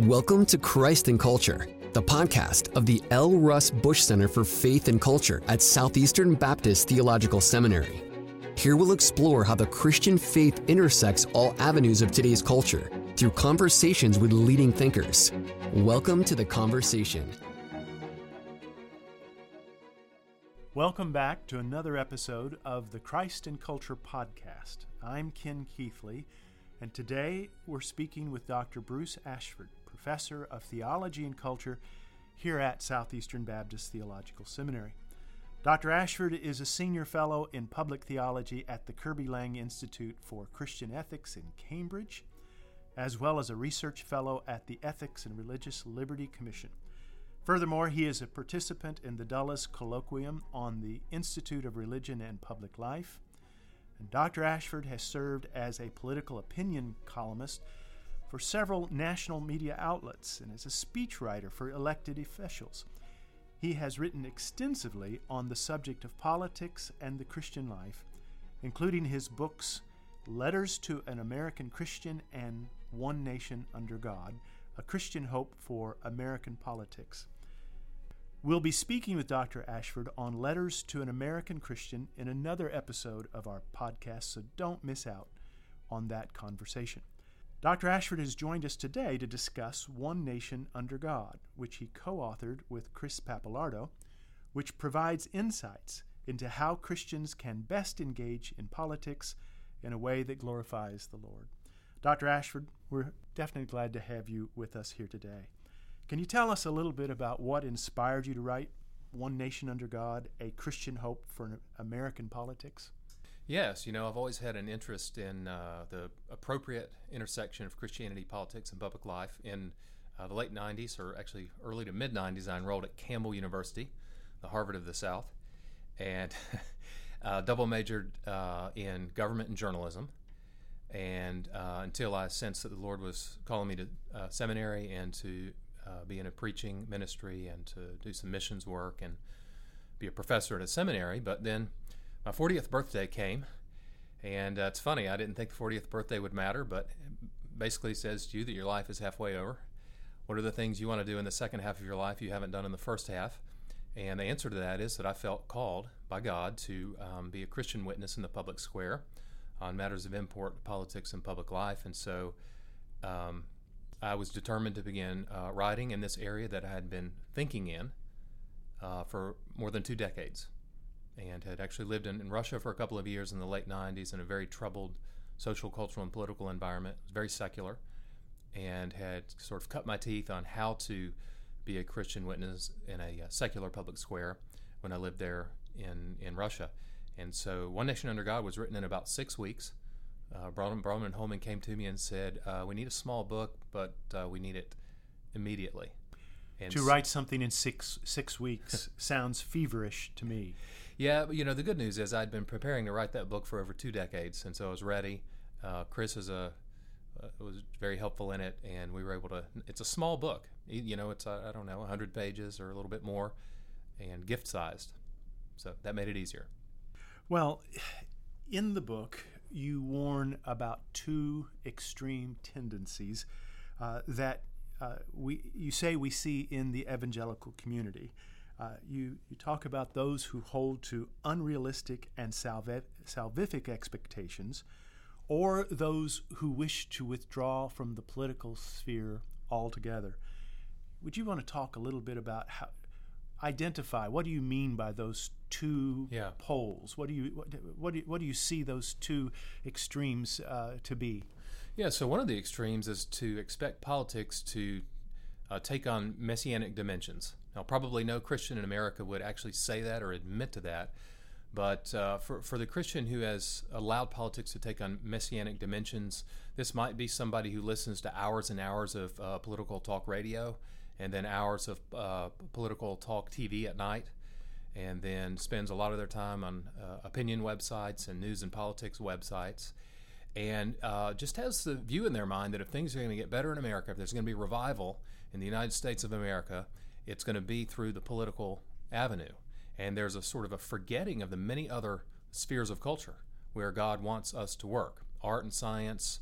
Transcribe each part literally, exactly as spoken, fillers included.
Welcome to Christ and Culture, the podcast of the L. Russ Bush Center for Faith and Culture at Southeastern Baptist Theological Seminary. Here we'll explore how the Christian faith intersects all avenues of today's culture through conversations with leading thinkers. Welcome to the conversation. Welcome back to another episode of the Christ and Culture podcast. I'm Ken Keithley, and today we're speaking with Doctor Bruce Ashford, Professor of Theology and Culture here at Southeastern Baptist Theological Seminary. Doctor Ashford is a Senior Fellow in Public Theology at the Kirby Lang Institute for Christian Ethics in Cambridge, as well as a Research Fellow at the Ethics and Religious Liberty Commission. Furthermore, he is a participant in the Dulles Colloquium on the Institute of Religion and Public Life. And Doctor Ashford has served as a political opinion columnist for several national media outlets and is a speechwriter for elected officials. He has written extensively on the subject of politics and the Christian life, including his books Letters to an American Christian and One Nation Under God: A Christian Hope for American Politics. We'll be speaking with Doctor Ashford on Letters to an American Christian in another episode of our podcast, so don't miss out on that conversation. Doctor Ashford has joined us today to discuss One Nation Under God, which he co-authored with Chris Papillardo, which provides insights into how Christians can best engage in politics in a way that glorifies the Lord. Doctor Ashford, we're definitely glad to have you with us here today. Can you tell us a little bit about what inspired you to write One Nation Under God, A Christian Hope for American Politics? Yes, you know, I've always had an interest in uh, the appropriate intersection of Christianity, politics, and public life. In uh, the late nineties, or actually early to mid-nineties, I enrolled at Campbell University, the Harvard of the South, and uh, double majored uh, in government and journalism. And uh, until I sensed that the Lord was calling me to uh, seminary and to uh, be in a preaching ministry and to do some missions work and be a professor at a seminary. But then my fortieth birthday came, and uh, it's funny, I didn't think the fortieth birthday would matter, but it basically says to you that your life is halfway over. What are the things you want to do in the second half of your life you haven't done in the first half? And the answer to that is that I felt called by God to um, be a Christian witness in the public square on matters of import, politics, and public life. And so um, I was determined to begin uh, writing in this area that I had been thinking in uh, for more than two decades, and had actually lived in, in Russia for a couple of years in the late nineties in a very troubled social, cultural, and political environment. It was very secular, and had sort of cut my teeth on how to be a Christian witness in a secular public square when I lived there in, in Russia. And so One Nation Under God was written in about six weeks. Uh, Bronwyn Holman came to me and said, uh, we need a small book, but uh, we need it immediately. And to write something in six six weeks sounds feverish to me. Yeah, but you know, the good news is I'd been preparing to write that book for over two decades, and so I was ready. Uh, Chris is a, uh, was very helpful in it, and we were able to, it's a small book. You know, it's, I don't know, one hundred pages or a little bit more, and gift-sized. So that made it easier. Well, in the book, you warn about two extreme tendencies uh, that uh, we you say we see in the evangelical community. Uh, you, you talk about those who hold to unrealistic and salve- salvific expectations, or those who wish to withdraw from the political sphere altogether. Would you want to talk a little bit about how, identify, what do you mean by those two yeah. poles? What do you what, what do you, what do you see those two extremes uh, to be? Yeah, so one of the extremes is to expect politics to uh, take on messianic dimensions. Now, probably no Christian in America would actually say that or admit to that, but uh, for, for the Christian who has allowed politics to take on messianic dimensions, this might be somebody who listens to hours and hours of uh, political talk radio, and then hours of uh, political talk T V at night, and then spends a lot of their time on uh, opinion websites and news and politics websites, and uh, just has the view in their mind that if things are going to get better in America, if there's going to be revival in the United States of America, it's going to be through the political avenue. And there's a sort of a forgetting of the many other spheres of culture where God wants us to work. Art and science,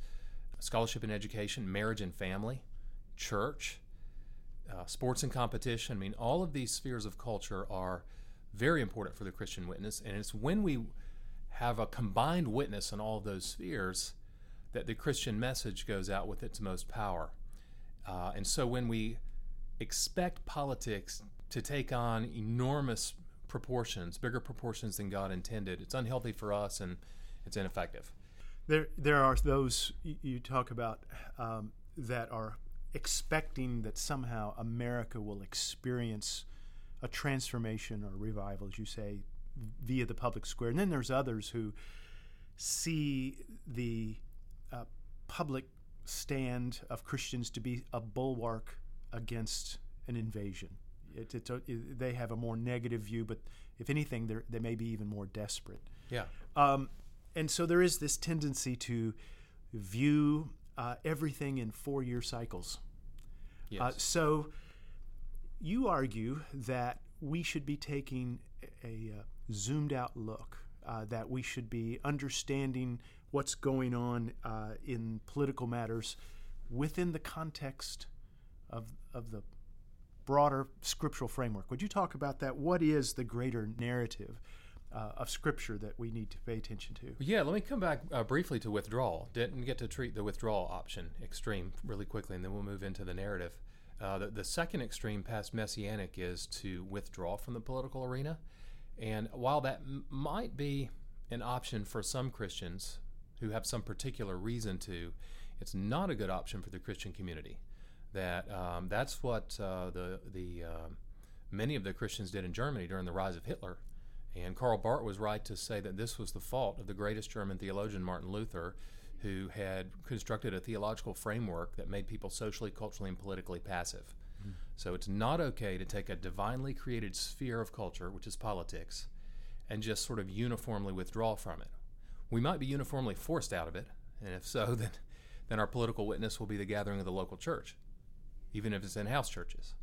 scholarship and education, marriage and family, church, uh, sports and competition. I mean, all of these spheres of culture are very important for the Christian witness, and it's when we have a combined witness in all of those spheres that the Christian message goes out with its most power. Uh, and so when we expect politics to take on enormous proportions, bigger proportions than God intended, it's unhealthy for us and it's ineffective. There there are those you talk about um, that are expecting that somehow America will experience a transformation or revival, as you say, via the public square. And then there's others who see the uh, public stand of Christians to be a bulwark against an invasion. It, it, it, they have a more negative view, but if anything, they're, they may be even more desperate. Yeah. Um, and so there is this tendency to view uh, everything in four-year cycles. Yes. Uh, so you argue that we should be taking a uh, zoomed-out look, uh, that we should be understanding what's going on uh, in political matters within the context of of the broader scriptural framework. Would you talk about that? What is the greater narrative uh, of Scripture that we need to pay attention to? Yeah, let me come back uh, briefly to withdrawal. Didn't get to treat the withdrawal option extreme really quickly, and then we'll move into the narrative. Uh, the, the second extreme past messianic is to withdraw from the political arena. And while that m- might be an option for some Christians who have some particular reason to, it's not a good option for the Christian community. That um, that's what uh, the the uh, many of the Christians did in Germany during the rise of Hitler. And Karl Barth was right to say that this was the fault of the greatest German theologian, Martin Luther, who had constructed a theological framework that made people socially, culturally, and politically passive. Mm. So it's not okay to take a divinely created sphere of culture, which is politics, and just sort of uniformly withdraw from it. We might be uniformly forced out of it, and if so, then, then our political witness will be the gathering of the local church, even if it's in house churches.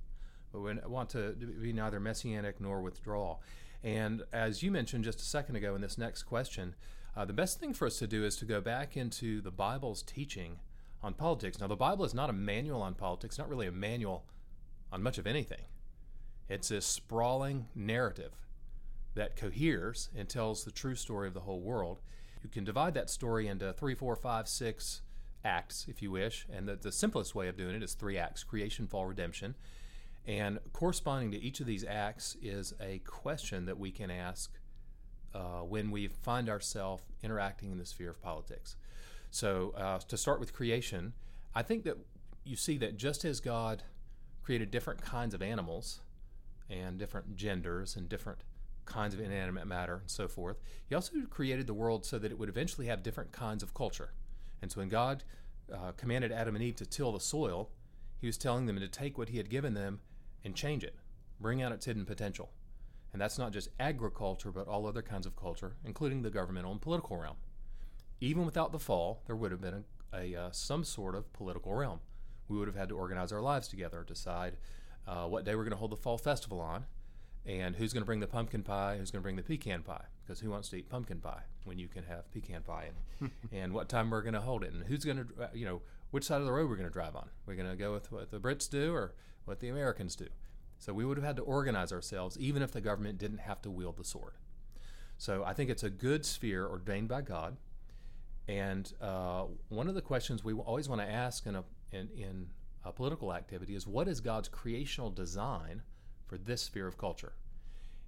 But we want to be neither messianic nor withdrawal. And as you mentioned just a second ago in this next question, uh, the best thing for us to do is to go back into the Bible's teaching on politics. Now, the Bible is not a manual on politics, not really a manual on much of anything. It's a sprawling narrative that coheres and tells the true story of the whole world. You can divide that story into three, four, five, six acts, if you wish, and the, the simplest way of doing it is three acts: creation, fall, redemption. And corresponding to each of these acts is a question that we can ask uh, when we find ourselves interacting in the sphere of politics. So uh, to start with creation, I think that you see that just as God created different kinds of animals and different genders and different kinds of inanimate matter and so forth, he also created the world so that it would eventually have different kinds of culture. And so when God uh, commanded Adam and Eve to till the soil, he was telling them to take what he had given them and change it, bring out its hidden potential. And that's not just agriculture, but all other kinds of culture, including the governmental and political realm. Even without the fall, there would have been a, a uh, some sort of political realm. We would have had to organize our lives together, decide uh, what day we're going to hold the fall festival on, and who's going to bring the pumpkin pie, who's going to bring the pecan pie, because who wants to eat pumpkin pie when you can have pecan pie, and, and what time we're going to hold it, and who's going to, you know, which side of the road we're going to drive on. We're going to go with what the Brits do or what the Americans do. So we would have had to organize ourselves, even if the government didn't have to wield the sword. So I think it's a good sphere ordained by God. And uh, one of the questions we always want to ask in a, in, in a political activity is, what is God's creational design for this sphere of culture?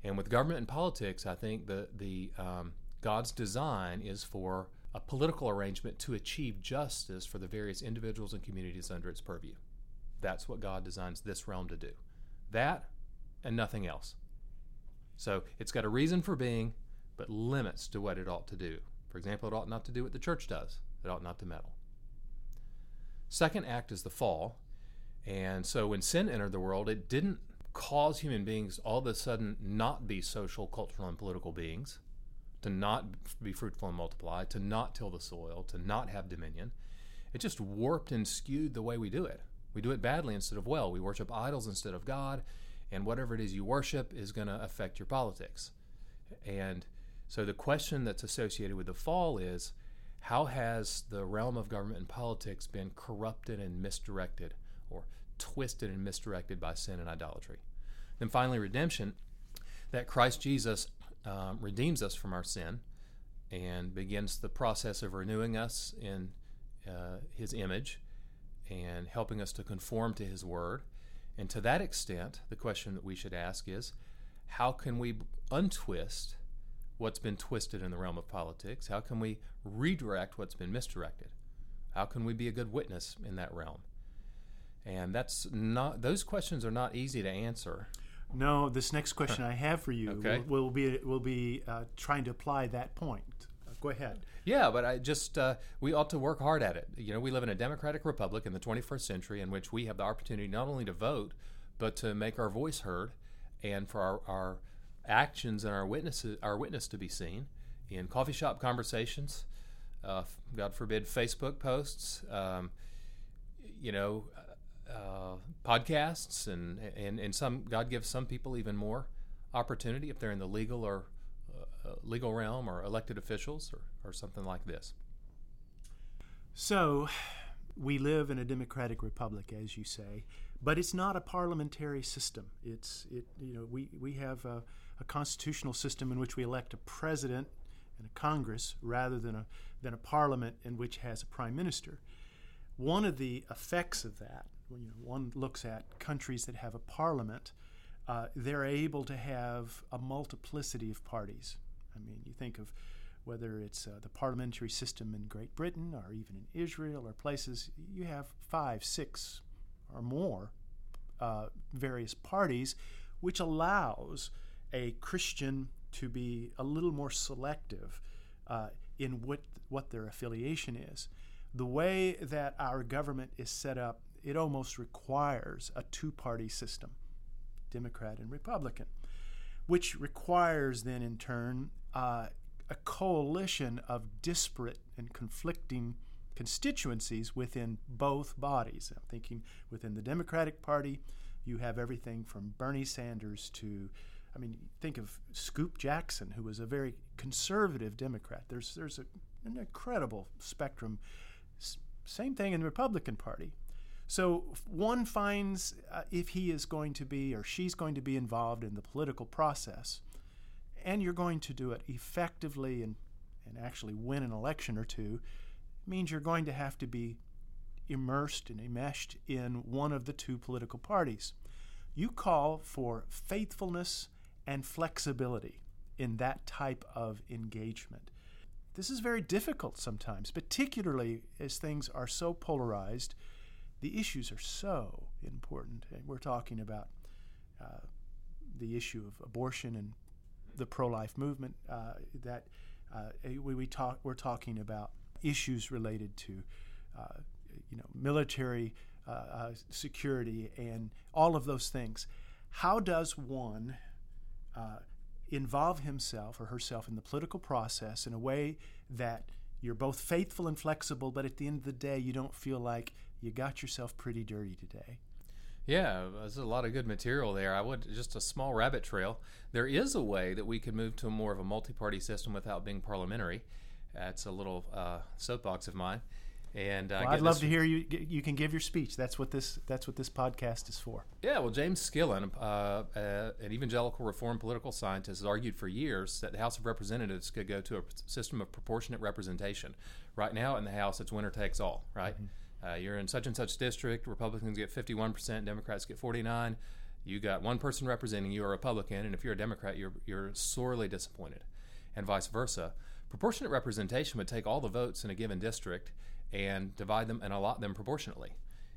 And with government and politics, I think the, the um, God's design is for a political arrangement to achieve justice for the various individuals and communities under its purview. That's what God designs this realm to do. That and nothing else. So it's got a reason for being, but limits to what it ought to do. For example, it ought not to do what the church does. It ought not to meddle. Second act is the fall. And so when sin entered the world, it didn't cause human beings all of a sudden not be social, cultural, and political beings, to not be fruitful and multiply, to not till the soil, to not have dominion. It just warped and skewed the way we do it. We do it badly instead of well. We worship idols instead of God, and whatever it is you worship is going to affect your politics. And so the question that's associated with the fall is, how has the realm of government and politics been corrupted and misdirected, or twisted and misdirected by sin and idolatry? Then finally, redemption, that Christ Jesus um, redeems us from our sin and begins the process of renewing us in uh, his image and helping us to conform to his word. And to that extent, the question that we should ask is, how can we untwist what's been twisted in the realm of politics? How can we redirect what's been misdirected? How can we be a good witness in that realm? And that's not; those questions are not easy to answer. No, this next question I have for you okay. will, will be will be uh, trying to apply that point. Uh, go ahead. Yeah, but I just uh, we ought to work hard at it. You know, we live in a democratic republic in the twenty-first century, in which we have the opportunity not only to vote, but to make our voice heard, and for our, our actions and our witnesses, our witness to be seen in coffee shop conversations, uh, God forbid, Facebook posts, um, you know, uh, podcasts, and, and and some God gives some people even more opportunity if they're in the legal or uh, legal realm or elected officials or, or something like this. So, we live in a democratic republic, as you say, but it's not a parliamentary system. It's it you know we we have a, a constitutional system in which we elect a president and a Congress rather than a than a parliament in which has a prime minister. One of the effects of that, you know, one looks at countries that have a parliament, uh, they're able to have a multiplicity of parties. I mean, you think of whether it's uh, the parliamentary system in Great Britain or even in Israel or places, you have five, six or more uh, various parties, which allows a Christian to be a little more selective uh, in what what their affiliation is. The way that our government is set up, it almost requires a two-party system, Democrat and Republican, which requires then in turn uh, a coalition of disparate and conflicting constituencies within both bodies. I'm thinking within the Democratic Party, you have everything from Bernie Sanders to, I mean, think of Scoop Jackson, who was a very conservative Democrat. There's there's a, an incredible spectrum. S- same thing in the Republican Party. So one finds uh, if he is going to be or she's going to be involved in the political process, and you're going to do it effectively and, and actually win an election or two, means you're going to have to be immersed and enmeshed in one of the two political parties. You call for faithfulness and flexibility in that type of engagement. This is very difficult sometimes, particularly as things are so polarized. The issues are so important. And we're talking about uh, the issue of abortion and the pro-life movement. Uh, that uh, we, we talk, we're talking about issues related to, uh, you know, military uh, uh, security and all of those things. How does one uh, involve himself or herself in the political process in a way that you're both faithful and flexible, but at the end of the day, you don't feel like you got yourself pretty dirty today? Yeah, there's a lot of good material there. I would just a small rabbit trail. There is a way that we could move to more of a multi-party system without being parliamentary. That's a little uh, soapbox of mine, and uh, well, I'd love to hear you. You can give your speech. That's what this. That's what this podcast is for. Yeah. Well, James Skillen, uh, uh, an evangelical reform political scientist, has argued for years that the House of Representatives could go to a system of proportionate representation. Right now, in the House, it's winner takes all. Right. Mm-hmm. Uh, you're in such and such district, Republicans get fifty-one percent, Democrats get forty-nine. You got one person representing you, a Republican, and if you're a Democrat, you're you're sorely disappointed, and vice versa. Proportionate representation would take all the votes in a given district and divide them and allot them proportionately.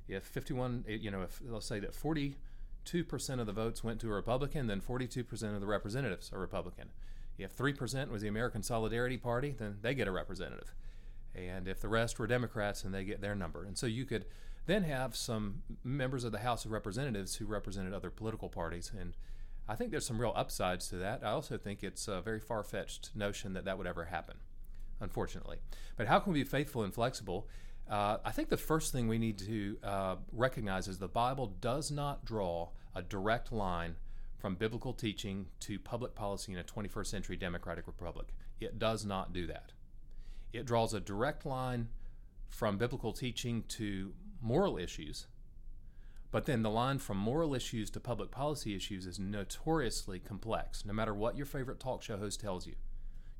If fifty-one, you know, if let's say that forty-two percent of the votes went to a Republican, then forty-two percent of the representatives are Republican. If three percent was the American Solidarity Party, then they get a representative. And if the rest were Democrats, then they get their number. And so you could then have some members of the House of Representatives who represented other political parties. And I think there's some real upsides to that. I also think it's a very far-fetched notion that that would ever happen, unfortunately. But how can we be faithful and flexible? Uh, I think the first thing we need to uh, recognize is the Bible does not draw a direct line from biblical teaching to public policy in a twenty-first century democratic republic. It does not do that. It draws a direct line from biblical teaching to moral issues, but then the line from moral issues to public policy issues is notoriously complex, no matter what your favorite talk show host tells you.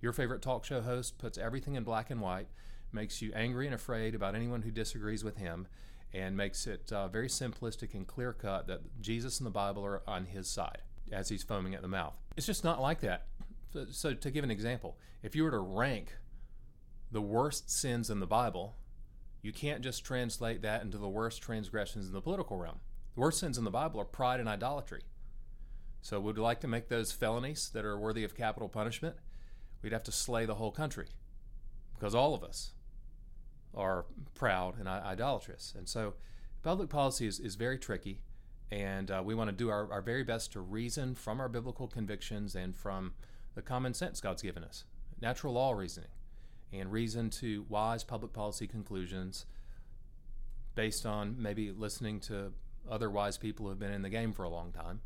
Your favorite talk show host puts everything in black and white, makes you angry and afraid about anyone who disagrees with him, and makes it uh, very simplistic and clear-cut that Jesus and the Bible are on his side as he's foaming at the mouth. It's just not like that. So, so to give an example, if you were to rank the worst sins in the Bible, you can't just translate that into the worst transgressions in the political realm. The worst sins in the Bible are pride and idolatry. So would we like to make those felonies that are worthy of capital punishment? We'd have to slay the whole country, because all of us are proud and idolatrous. And so public policy is, is very tricky, and uh, we want to do our, our very best to reason from our biblical convictions and from the common sense God's given us, natural law reasoning, and reason to wise public policy conclusions based on maybe listening to other wise people who have been in the game for a long time.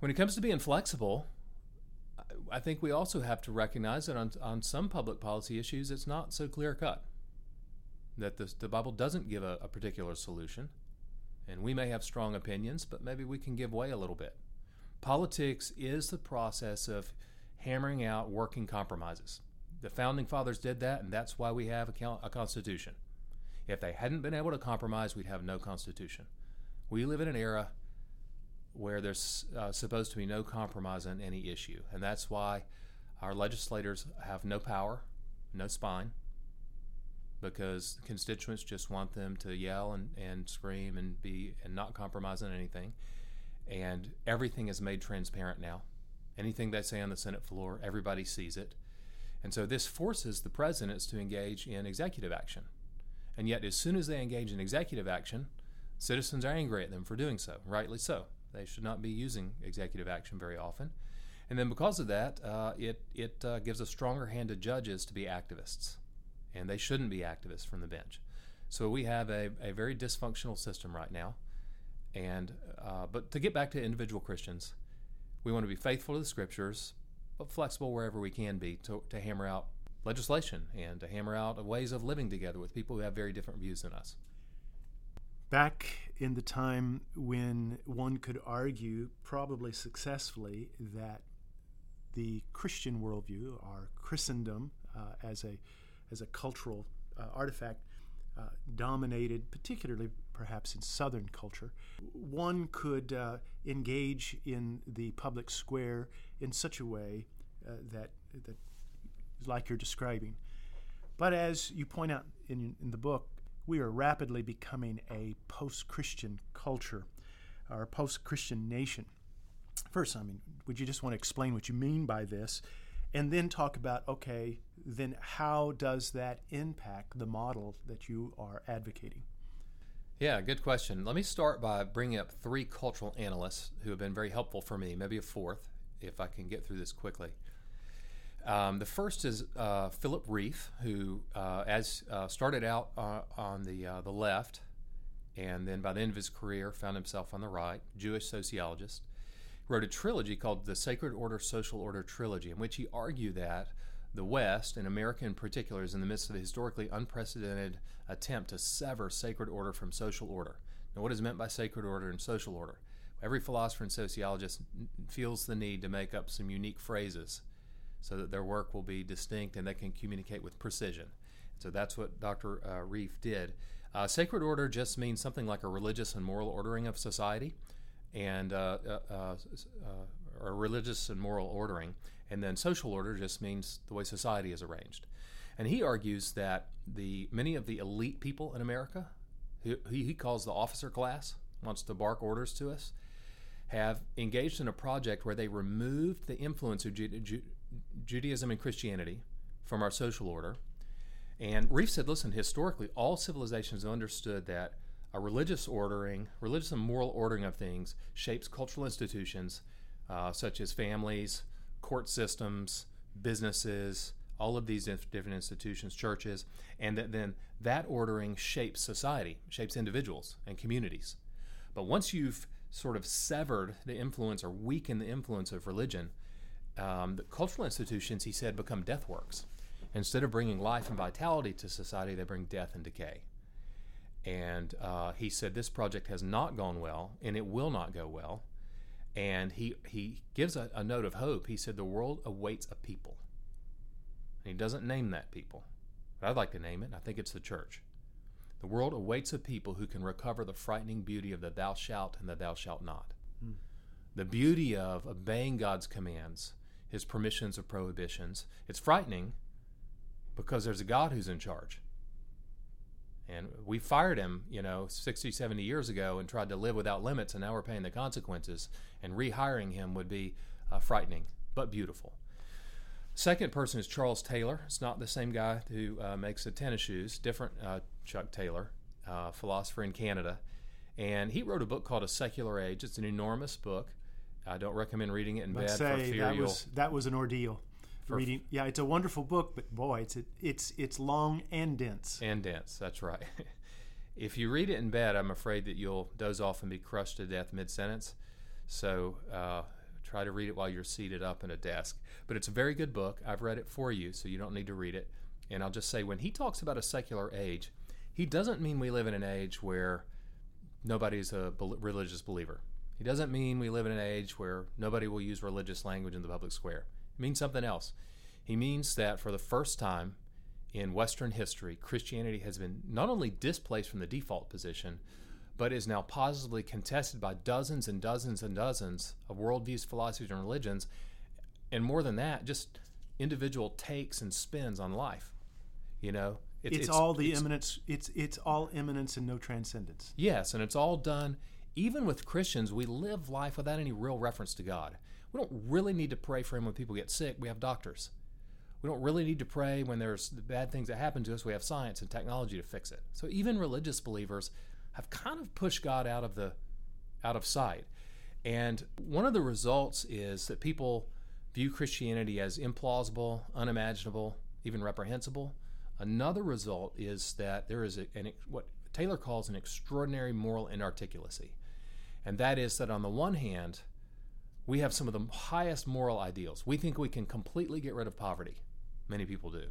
When it comes to being flexible, I think we also have to recognize that on, on some public policy issues, it's not so clear-cut, that the, the Bible doesn't give a, a particular solution, and we may have strong opinions, but maybe we can give way a little bit. Politics is the process of hammering out working compromises. The Founding Fathers did that, and that's why we have a, a Constitution. If they hadn't been able to compromise, we'd have no Constitution. We live in an era where there's uh, supposed to be no compromise on any issue. And that's why our legislators have no power, no spine, because constituents just want them to yell and, and scream and be and not compromise on anything. And everything is made transparent now. Anything they say on the Senate floor, everybody sees it. And so this forces the presidents to engage in executive action. And yet, as soon as they engage in executive action, citizens are angry at them for doing so, rightly so. They should not be using executive action very often. And then because of that, uh, it, it uh, gives a stronger hand to judges to be activists. And they shouldn't be activists from the bench. So we have a, a very dysfunctional system right now. And uh, but to get back to individual Christians, we want to be faithful to the Scriptures, but flexible wherever we can be to, to hammer out legislation and to hammer out ways of living together with people who have very different views than us. Back in the time when one could argue, probably successfully, that the Christian worldview, our Christendom uh, as a as a cultural uh, artifact, uh, dominated, particularly perhaps in Southern culture, one could uh, engage in the public square in such a way uh, that that like you're describing. But as you point out in, in the book, we are rapidly becoming a post-Christian culture, or a post-Christian nation. First, I mean, would you just want to explain what you mean by this, and then talk about, okay, then how does that impact the model that you are advocating? Yeah, good question. Let me start by bringing up three cultural analysts who have been very helpful for me, maybe a fourth, if I can get through this quickly. Um, the first is uh, Philip Rieff, who uh, as uh, started out uh, on the uh, the left, and then by the end of his career found himself on the right, Jewish sociologist, wrote a trilogy called The Sacred Order, Social Order Trilogy, in which he argued that the West, and America in particular, is in the midst of a historically unprecedented attempt to sever sacred order from social order. Now, what is meant by sacred order and social order? Every philosopher and sociologist feels the need to make up some unique phrases so that their work will be distinct and they can communicate with precision. So that's what Doctor Uh, Rieff did. Uh, sacred order just means something like a religious and moral ordering of society, and uh, uh, uh, uh, a religious and moral ordering. And then social order just means the way society is arranged. And he argues that the many of the elite people in America, who he, he calls the officer class, wants to bark orders to us, have engaged in a project where they removed the influence of Ju- Ju- Judaism and Christianity from our social order. And Rieff said, listen, historically, all civilizations have understood that a religious ordering, religious and moral ordering of things shapes cultural institutions uh, such as families, court systems, businesses, all of these different institutions, churches, and that then that ordering shapes society, shapes individuals and communities. But once you've sort of severed the influence or weakened the influence of religion, Um, the cultural institutions, he said, become death works. Instead of bringing life and vitality to society, they bring death and decay. And uh, he said this project has not gone well, and it will not go well. And he, he gives a, a note of hope. He said the world awaits a people. And he doesn't name that people. But I'd like to name it, and I think it's the church. The world awaits a people who can recover the frightening beauty of the thou shalt and the thou shalt not. Hmm. The beauty of obeying God's commands, his permissions or prohibitions. It's frightening because there's a God who's in charge. And we fired him, you know, sixty, seventy years ago and tried to live without limits, and now we're paying the consequences. And rehiring him would be uh, frightening, but beautiful. Second person is Charles Taylor. It's not the same guy who uh, makes the tennis shoes, different uh, Chuck Taylor, uh, philosopher in Canada. And he wrote a book called A Secular Age. It's an enormous book. I don't recommend reading it in Let's bed. Let's say that was, that was an ordeal. Reading, yeah, it's a wonderful book, but boy, it's it's it's long and dense. And dense, that's right. If you read it in bed, I'm afraid that you'll doze off and be crushed to death mid-sentence. So uh, try to read it while you're seated up in a desk. But it's a very good book. I've read it for you, so you don't need to read it. And I'll just say, when he talks about a secular age, he doesn't mean we live in an age where nobody's a be- religious believer. He doesn't mean we live in an age where nobody will use religious language in the public square. Means something else. He means that for the first time in Western history, Christianity has been not only displaced from the default position, but is now positively contested by dozens and dozens and dozens of worldviews, philosophies, and religions, and more than that, just individual takes and spins on life. You know, it's, it's, it's all the it's, eminence. It's it's all eminence and no transcendence. Yes, and it's all done. Even with Christians, we live life without any real reference to God. We don't really need to pray for him when people get sick. We have doctors. We don't really need to pray when there's bad things that happen to us. We have science and technology to fix it. So even religious believers have kind of pushed God out of the out of sight. And one of the results is that people view Christianity as implausible, unimaginable, even reprehensible. Another result is that there is a, an, what Taylor calls an extraordinary moral inarticulacy. And that is that on the one hand, we have some of the highest moral ideals. We think we can completely get rid of poverty. Many people do.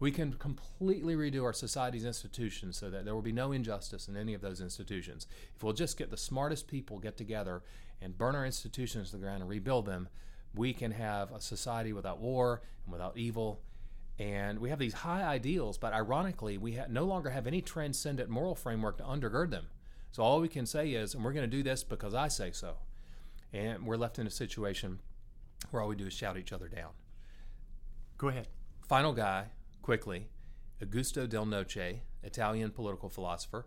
We can completely redo our society's institutions so that there will be no injustice in any of those institutions. If we'll just get the smartest people get together and burn our institutions to the ground and rebuild them, we can have a society without war and without evil. And we have these high ideals, but ironically, we ha- no longer have any transcendent moral framework to undergird them. So all we can say is, and we're going to do this because I say so. And we're left in a situation where all we do is shout each other down. Go ahead. Final guy, quickly, Augusto Del Noce, Italian political philosopher.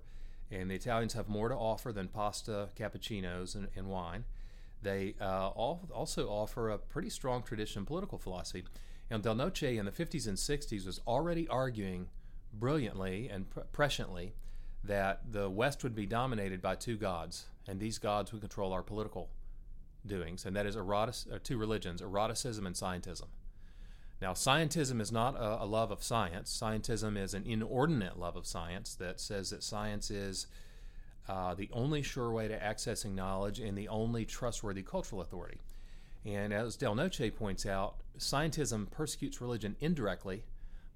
And the Italians have more to offer than pasta, cappuccinos, and, and wine. They uh, all, also offer a pretty strong tradition in political philosophy. And Del Noce in the fifties and sixties was already arguing brilliantly and pr- presciently that the West would be dominated by two gods, and these gods would control our political doings, and that is erotic, or two religions, eroticism and scientism. Now, scientism is not a, a love of science. Scientism is an inordinate love of science that says that science is uh, the only sure way to accessing knowledge and the only trustworthy cultural authority. And as Del Noce points out, scientism persecutes religion indirectly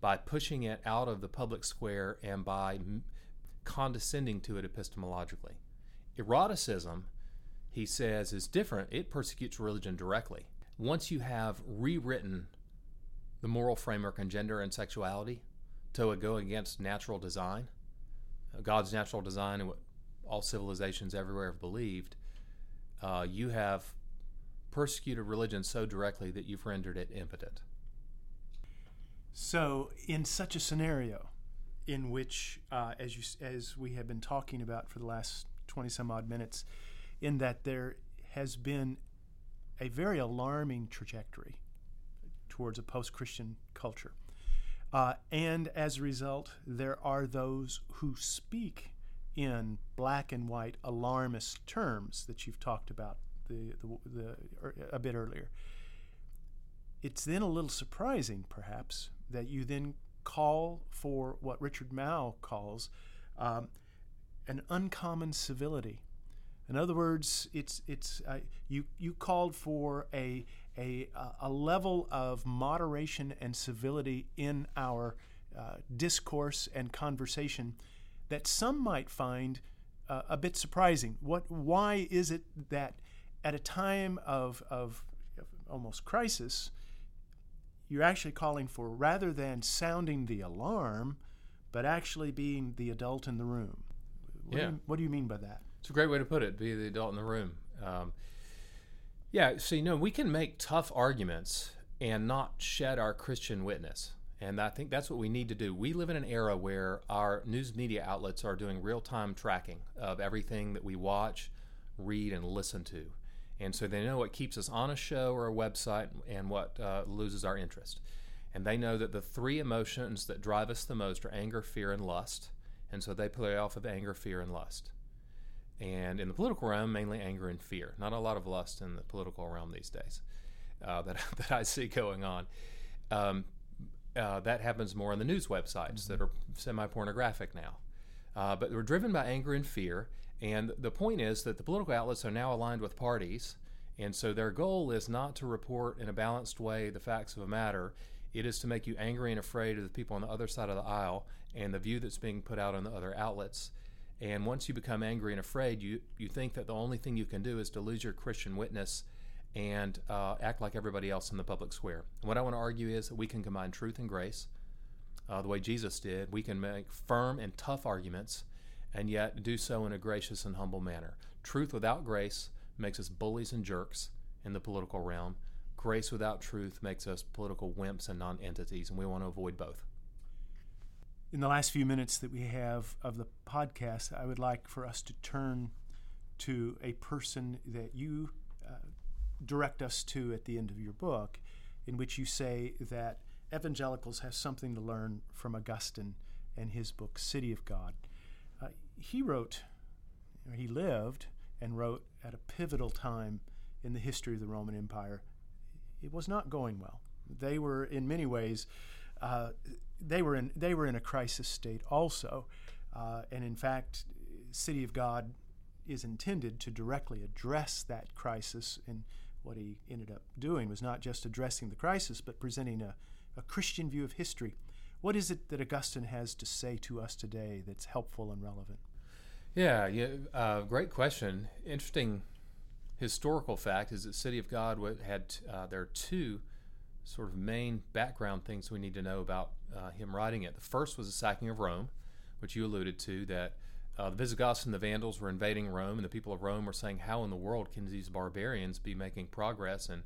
by pushing it out of the public square and by m- condescending to it epistemologically. Eroticism, he says, is different. It persecutes religion directly. Once you have rewritten the moral framework on gender and sexuality to go against natural design, God's natural design and what all civilizations everywhere have believed, uh, you have persecuted religion so directly that you've rendered it impotent. So in such a scenario in which, uh, as you, as we have been talking about for the last twenty-some-odd minutes, in that there has been a very alarming trajectory towards a post-Christian culture. Uh, and as a result, there are those who speak in black and white alarmist terms that you've talked about the, the, the er, a bit earlier. It's then a little surprising, perhaps, that you then call for what Richard Mouw calls um, an uncommon civility. In other words, it's it's uh, you you called for a a, a level of moderation and civility in our uh, discourse and conversation that some might find uh, a bit surprising. What? Why is it that at a time of, of almost crisis, you're actually calling for, rather than sounding the alarm, but actually being the adult in the room? What, yeah. do, you, what do you mean by that? It's a great way to put it, be the adult in the room. Um, yeah, so, you know, we can make tough arguments and not shed our Christian witness. And I think that's what we need to do. We live in an era where our news media outlets are doing real-time tracking of everything that we watch, read, and listen to. And so they know what keeps us on a show or a website and what uh, loses our interest. And they know that the three emotions that drive us the most are anger, fear, and lust. And so they play off of anger, fear, and lust. And in the political realm, mainly anger and fear. Not a lot of lust in the political realm these days uh, that, that I see going on. Um, uh, that happens more on the news websites mm-hmm. that are semi-pornographic now. Uh, but we're driven by anger and fear. And the point is that the political outlets are now aligned with parties, and so their goal is not to report in a balanced way the facts of a matter. It is to make you angry and afraid of the people on the other side of the aisle and the view that's being put out on the other outlets. And once you become angry and afraid, you, you think that the only thing you can do is to lose your Christian witness and uh, act like everybody else in the public square. And what I want to argue is that we can combine truth and grace, uh, the way Jesus did. We can make firm and tough arguments and yet do so in a gracious and humble manner. Truth without grace makes us bullies and jerks in the political realm. Grace without truth makes us political wimps and non-entities, and we want to avoid both. In the last few minutes that we have of the podcast, I would like for us to turn to a person that you uh, direct us to at the end of your book, in which you say that evangelicals have something to learn from Augustine and his book, City of God. Uh, he wrote, or he lived and wrote at a pivotal time in the history of the Roman Empire. It was not going well. They were, in many ways, uh, they were in they were in a crisis state also, uh, and in fact, City of God is intended to directly address that crisis. And what he ended up doing was not just addressing the crisis, but presenting a, a Christian view of history. What is it that Augustine has to say to us today that's helpful and relevant? Yeah, yeah uh, great question. Interesting historical fact is that City of God had, uh, there are two sort of main background things we need to know about uh, him writing it. The first was the sacking of Rome, which you alluded to, that uh, the Visigoths and the Vandals were invading Rome, and the people of Rome were saying, how in the world can these barbarians be making progress and,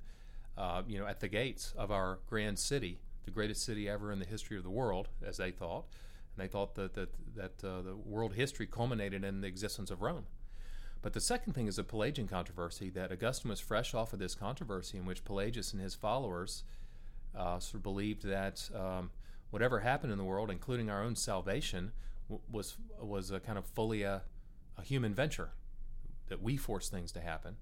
uh, you know, at the gates of our grand city, the greatest city ever in the history of the world, as they thought. And they thought that that, that uh, the world history culminated in the existence of Rome. But the second thing is a Pelagian controversy, that Augustine was fresh off of this controversy in which Pelagius and his followers uh, sort of believed that um, whatever happened in the world, including our own salvation, w- was was a kind of fully a, a human venture, that we force things to happen.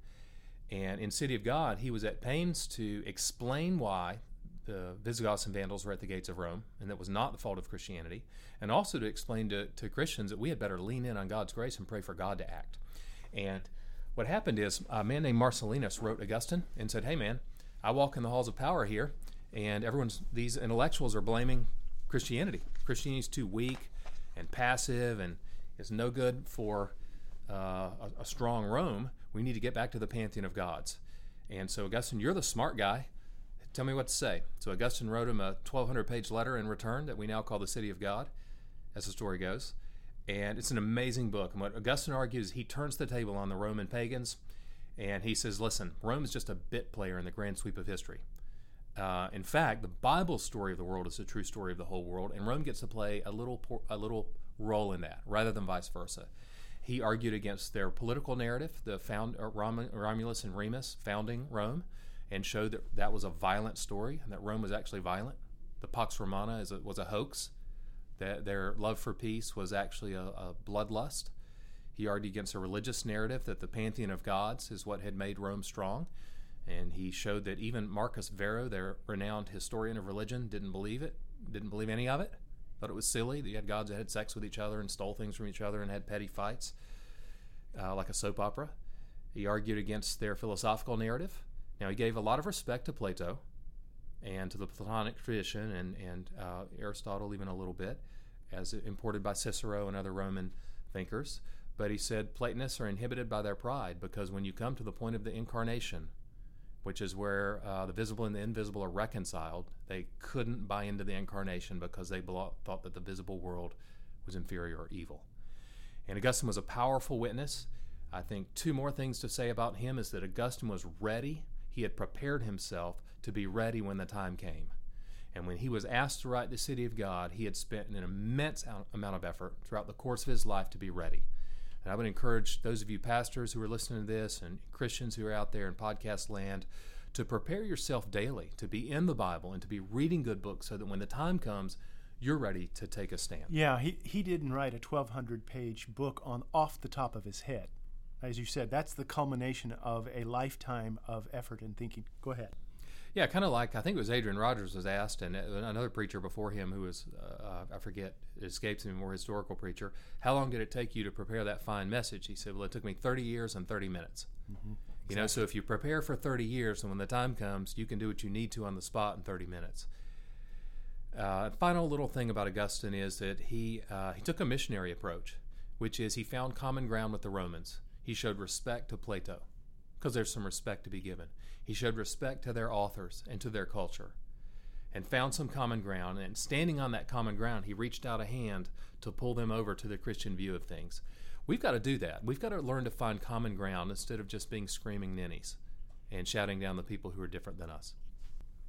And in City of God, he was at pains to explain why the Visigoths and Vandals were at the gates of Rome, and that was not the fault of Christianity, and also to explain to, to Christians that we had better lean in on God's grace and pray for God to act. And what happened is a man named Marcellinus wrote Augustine and said, hey man, I walk in the halls of power here, and everyone's these intellectuals are blaming Christianity. Christianity's too weak and passive and is no good for uh, a, a strong Rome. We need to get back to the pantheon of gods. And so Augustine, you're the smart guy. Tell me what to say. So Augustine wrote him a twelve hundred page letter in return that we now call the City of God, as the story goes. And it's an amazing book. And what Augustine argues, he turns the table on the Roman pagans, and he says, listen, Rome is just a bit player in the grand sweep of history. Uh, in fact, the Bible story of the world is the true story of the whole world, and Rome gets to play a little por- a little role in that, rather than vice versa. He argued against their political narrative, the found uh, Rom- Romulus and Remus founding Rome, and showed that that was a violent story and that Rome was actually violent. The Pax Romana is a, was a hoax. That their love for peace was actually a, a bloodlust. He argued against a religious narrative that the pantheon of gods is what had made Rome strong. And he showed that even Marcus Varro, their renowned historian of religion, didn't believe it, didn't believe any of it. Thought it was silly that you had gods that had sex with each other and stole things from each other and had petty fights, uh, like a soap opera. He argued against their philosophical narrative, Now, he gave a lot of respect to Plato and to the Platonic tradition, and, and uh, Aristotle even a little bit, as imported by Cicero and other Roman thinkers. But he said Platonists are inhibited by their pride, because when you come to the point of the incarnation, which is where uh, the visible and the invisible are reconciled, they couldn't buy into the incarnation because they blo- thought that the visible world was inferior or evil. And Augustine was a powerful witness. I think two more things to say about him is that Augustine was ready. He had prepared himself to be ready when the time came. And when he was asked to write The City of God, he had spent an immense amount of effort throughout the course of his life to be ready. And I would encourage those of you pastors who are listening to this, and Christians who are out there in podcast land, to prepare yourself daily to be in the Bible and to be reading good books, so that when the time comes, you're ready to take a stand. Yeah, he, he didn't write a twelve hundred page book on off the top of his head. As you said, that's the culmination of a lifetime of effort and thinking. Go ahead. Yeah, kind of like, I think it was Adrian Rogers was asked, and another preacher before him who was, uh, I forget, it escapes me, more historical preacher, how long did it take you to prepare that fine message? He said, well, it took me thirty years and thirty minutes. Mm-hmm. Exactly. You know, so if you prepare for thirty years, and when the time comes, you can do what you need to on the spot in thirty minutes. Uh, final little thing about Augustine is that he uh, he took a missionary approach, which is he found common ground with the Romans. He showed respect to Plato, because there's some respect to be given. He showed respect to their authors and to their culture, and found some common ground. And standing on that common ground, he reached out a hand to pull them over to the Christian view of things. We've got to do that. We've got to learn to find common ground instead of just being screaming ninnies and shouting down the people who are different than us.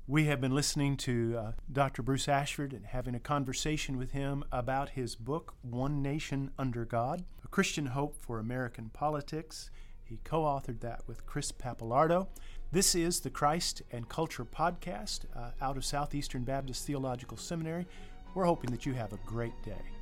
We have been listening to uh, Doctor Bruce Ashford and having a conversation with him about his book, One Nation Under God: A Christian Hope for American Politics. He co-authored that with Chris Papillardo. This is the Christ and Culture podcast uh, out of Southeastern Baptist Theological Seminary. We're hoping that you have a great day.